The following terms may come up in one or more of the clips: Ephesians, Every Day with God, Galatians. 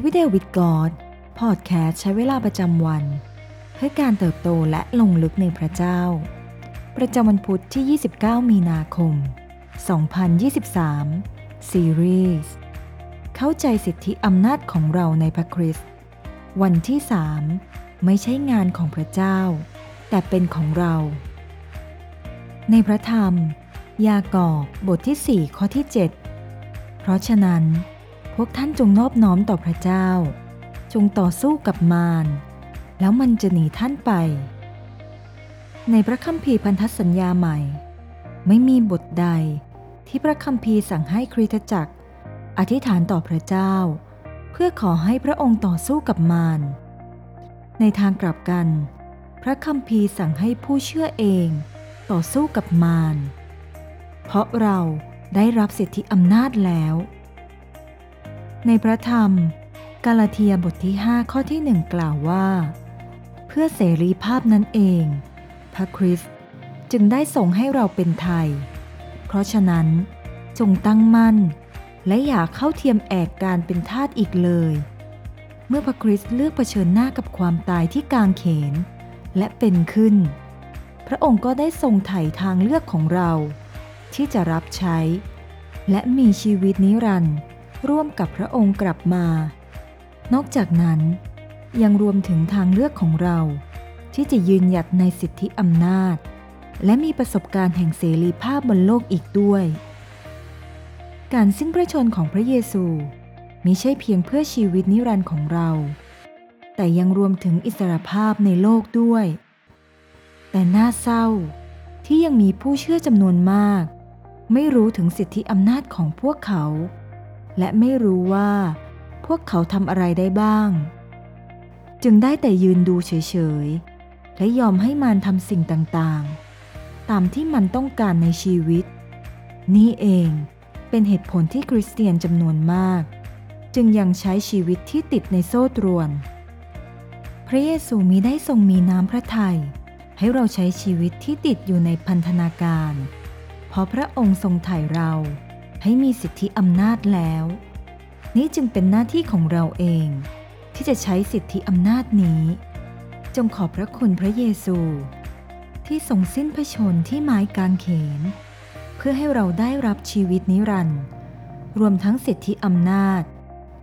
Every Day with God พอดแคสต์ใช้เวลาประจำวันเพื่อการเติบโตและลงลึกในพระเจ้าประจำวันพุธที่29มีนาคม2023ซีรีส์เข้าใจสิทธิอำนาจของเราในพระคริสต์วันที่3ไม่ใช่งานของพระเจ้าแต่เป็นของเราในพระธรรมยากอบบทที่4ข้อที่7เพราะฉะนั้นพวกท่านจงนอบน้อมต่อพระเจ้าจงต่อสู้กับมารแล้วมันจะหนีท่านไปในพระคัมภีร์พันธสัญญาใหม่ไม่มีบทใดที่พระคัมภีร์สั่งให้คริสตจักรอธิษฐานต่อพระเจ้าเพื่อขอให้พระองค์ต่อสู้กับมารในทางกลับกันพระคัมภีร์สั่งให้ผู้เชื่อเองต่อสู้กับมารเพราะเราได้รับสิทธิอำนาจแล้วในพระธรรมกาลาเทียบทที่5ข้อที่1กล่าวว่าเพื่อเสรีภาพนั้นเองพระคริสต์จึงได้ส่งให้เราเป็นไทยเพราะฉะนั้นจงตั้งมั่นและอย่าเข้าเทียมแอกการเป็นทาสอีกเลยเมื่อพระคริสต์เลือกเผชิญหน้ากับความตายที่กางเขนและเป็นขึ้นพระองค์ก็ได้ทรงไถ่ทางเลือกของเราที่จะรับใช้และมีชีวิตนิรันดร์ร่วมกับพระองค์กลับมานอกจากนั้นยังรวมถึงทางเลือกของเราที่จะยืนหยัดในสิทธิอำนาจและมีประสบการณ์แห่งเสรีภาพบนโลกอีกด้วยการสิ้นพระชนม์ของพระเยซูมิใช่เพียงเพื่อชีวิตนิรันดร์ของเราแต่ยังรวมถึงอิสรภาพในโลกด้วยแต่น่าเศร้าที่ยังมีผู้เชื่อจำนวนมากไม่รู้ถึงสิทธิอำนาจของพวกเขาและไม่รู้ว่าพวกเขาทำอะไรได้บ้างจึงได้แต่ยืนดูเฉยๆและยอมให้มารทำสิ่งต่างๆตามที่มันต้องการในชีวิตนี่เองเป็นเหตุผลที่คริสเตียนจำนวนมากจึงยังใช้ชีวิตที่ติดในโซ่ตรวนพระเยซูมิได้ทรงมีน้ำพระทัยให้เราใช้ชีวิตที่ติดอยู่ในพันธนาการเพราะพระองค์ทรงไถ่เราให้มีสิทธิอำนาจแล้วนี้จึงเป็นหน้าที่ของเราเองที่จะใช้สิทธิอำนาจนี้จงขอบพระคุณพระเยซูที่ทรงสิ้นพระชนม์ที่ไม้กางเขนเพื่อให้เราได้รับชีวิตนิรันดร์รวมทั้งสิทธิอำนาจ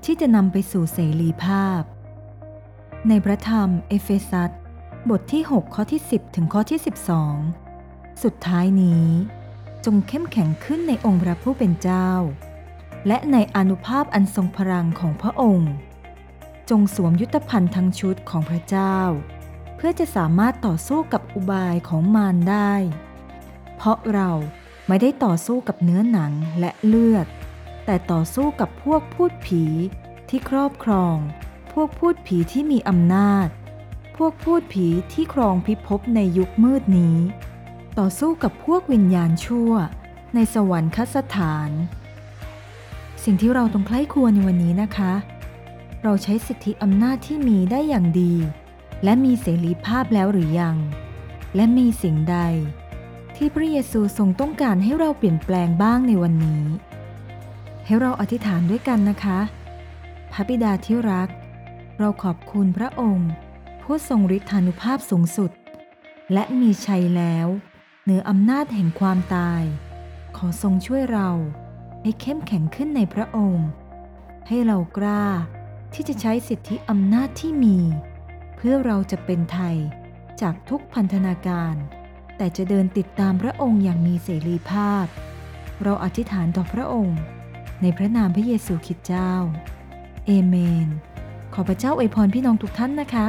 ที่จะนำไปสู่เสรีภาพในพระธรรมเอเฟซัสบทที่6ข้อที่10ถึงข้อที่12สุดท้ายนี้จงเข้มแข็งขึ้นในองค์พระผู้เป็นเจ้าและในอานุภาพอันทรงพลังของพระองค์จงสวมยุทธภัณฑ์ทั้งชุดของพระเจ้าเพื่อจะสามารถต่อสู้กับอุบายของมารได้เพราะเราไม่ได้ต่อสู้กับเนื้อหนังและเลือดแต่ต่อสู้กับพวกพูดผีที่ครอบครองพวกพูดผีที่มีอำนาจพวกพูดผีที่ครองพิภพในยุคมืดนี้ต่อสู้กับพวกวิญญาณชั่วในสวรรคสถานสิ่งที่เราต้องใคร่ครวญในวันนี้นะคะเราใช้สิทธิอำนาจที่มีได้อย่างดีและมีเสรีภาพแล้วหรือยังและมีสิ่งใดที่พระเยซูทรงต้องการให้เราเปลี่ยนแปลงบ้างในวันนี้ให้เราอธิษฐานด้วยกันนะคะพระบิดาที่รักเราขอบคุณพระองค์ผู้ทรงฤทธานุภาพสูงสุดและมีชัยแล้วเหนืออำนาจแห่งความตายขอทรงช่วยเราให้เข้มแข็งขึ้นในพระองค์ให้เรากล้าที่จะใช้สิทธิอำนาจที่มีเพื่อเราจะเป็นไทยจากทุกพันธนาการแต่จะเดินติดตามพระองค์อย่างมีเสรีภาพเราอธิษฐานต่อพระองค์ในพระนามพระเยซูคริสต์เจ้าเอเมนขอพระเจ้าอวยพรพี่น้องทุกท่านนะคะ